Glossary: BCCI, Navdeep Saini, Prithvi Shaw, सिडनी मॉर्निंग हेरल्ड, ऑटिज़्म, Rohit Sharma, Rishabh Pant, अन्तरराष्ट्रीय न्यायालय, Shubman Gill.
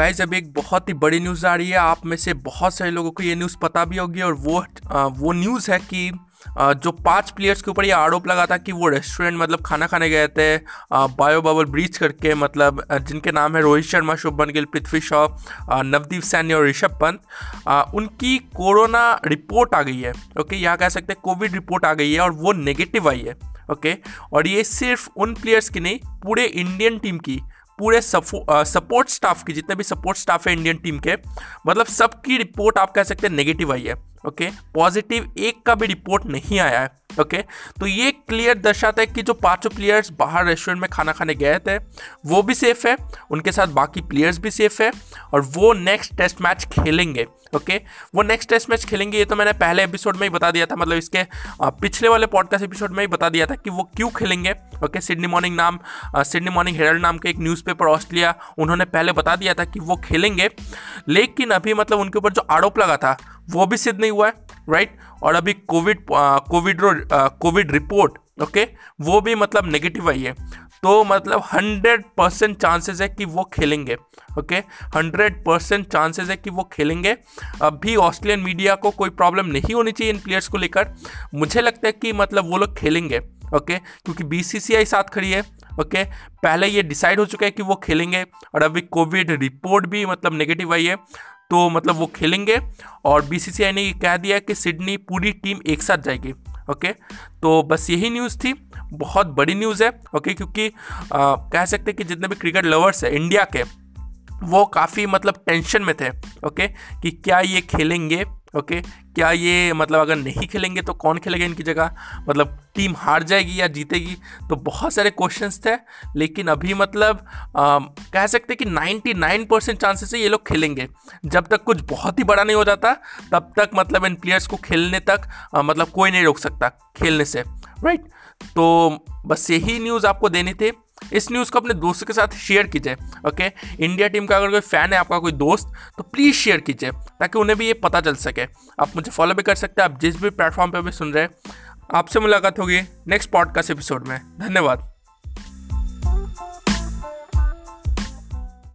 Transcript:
Guys अभी एक बहुत ही बड़ी न्यूज़ आ रही है। आप में से बहुत सारे लोगों को ये न्यूज़ पता भी होगी और वो न्यूज़ है कि जो 5 प्लेयर्स के ऊपर ये आरोप लगा था कि वो रेस्टोरेंट मतलब खाना खाने गए थे बायो बबल ब्रीच करके, मतलब जिनके नाम है रोहित शर्मा, शुभमन गिल, पृथ्वी शॉ, नवदीप सैनी और ऋषभ पंत, उनकी कोरोना रिपोर्ट आ गई है। ओके, यहाँ कह सकते हैं कोविड रिपोर्ट आ गई है और वो नेगेटिव आई है। ओके, और ये सिर्फ उन प्लेयर्स की नहीं, पूरे इंडियन टीम की, पूरे सपोर्ट स्टाफ की, जितने भी सपोर्ट स्टाफ है इंडियन टीम के, मतलब सबकी रिपोर्ट आप कह सकते हैं नेगेटिव आई है। ओके, पॉजिटिव एक का भी रिपोर्ट नहीं आया है। ओके, तो ये क्लियर दर्शाता है कि जो 5 प्लेयर्स बाहर रेस्टोरेंट में खाना खाने गए थे वो भी सेफ़ है, उनके साथ बाकी प्लेयर्स भी सेफ़ है और वो नेक्स्ट टेस्ट मैच खेलेंगे। ओके, वो नेक्स्ट टेस्ट मैच खेलेंगे, ये तो मैंने पहले एपिसोड में ही बता दिया था, मतलब इसके पिछले वाले पॉडकास्ट एपिसोड में ही बता दिया था कि वो क्यों खेलेंगे। ओके, सिडनी मॉर्निंग हेरल्ड नाम के एक न्यूज़पेपर ऑस्ट्रेलिया, उन्होंने पहले बता दिया था कि वो खेलेंगे, लेकिन अभी मतलब उनके ऊपर जो आरोप लगा था वो भी सिद्ध नहीं हुआ है, राइट। और अभी कोविड रिपोर्ट, ओके, वो भी मतलब नेगेटिव आई है, तो मतलब 100% चांसेस है कि वो खेलेंगे। ओके, 100% चांसेस है कि वो खेलेंगे। अभी ऑस्ट्रेलियन मीडिया को कोई प्रॉब्लम नहीं होनी चाहिए इन प्लेयर्स को लेकर, मुझे लगता है कि मतलब वो लोग खेलेंगे। ओके, क्योंकि BCCI साथ खड़ी है। ओके, पहले ये डिसाइड हो चुका है कि वो खेलेंगे और अभी कोविड रिपोर्ट भी मतलब नेगेटिव आई है, तो मतलब वो खेलेंगे। और BCCI ने कह दिया कि सिडनी पूरी टीम एक साथ जाएगी। ओके, तो बस यही न्यूज़ थी, बहुत बड़ी न्यूज़ है। ओके, क्योंकि कह सकते हैं कि जितने भी क्रिकेट लवर्स हैं इंडिया के, वो काफ़ी मतलब टेंशन में थे। ओके, कि क्या ये खेलेंगे, ओके, क्या ये मतलब अगर नहीं खेलेंगे तो कौन खेलेगा इनकी जगह, मतलब टीम हार जाएगी या जीतेगी, तो बहुत सारे क्वेश्चंस थे। लेकिन अभी मतलब कह सकते कि 99% चांसेस है ये लोग खेलेंगे। जब तक कुछ बहुत ही बड़ा नहीं हो जाता तब तक मतलब इन प्लेयर्स को खेलने तक मतलब कोई नहीं रोक सकता खेलने से, राइट। तो बस यही न्यूज़ आपको देनी थी। इस न्यूज़ को अपने दोस्तों के साथ शेयर कीजिए। ओके, इंडिया टीम का अगर कोई फ़ैन है आपका कोई दोस्त, तो प्लीज़ शेयर कीजिए ताकि उन्हें भी ये पता चल सके। आप मुझे फॉलो भी कर सकते हैं, आप जिस भी प्लेटफॉर्म पे भी सुन रहे हैं। आपसे मुलाकात होगी नेक्स्ट पॉडकास्ट एपिसोड में। धन्यवाद।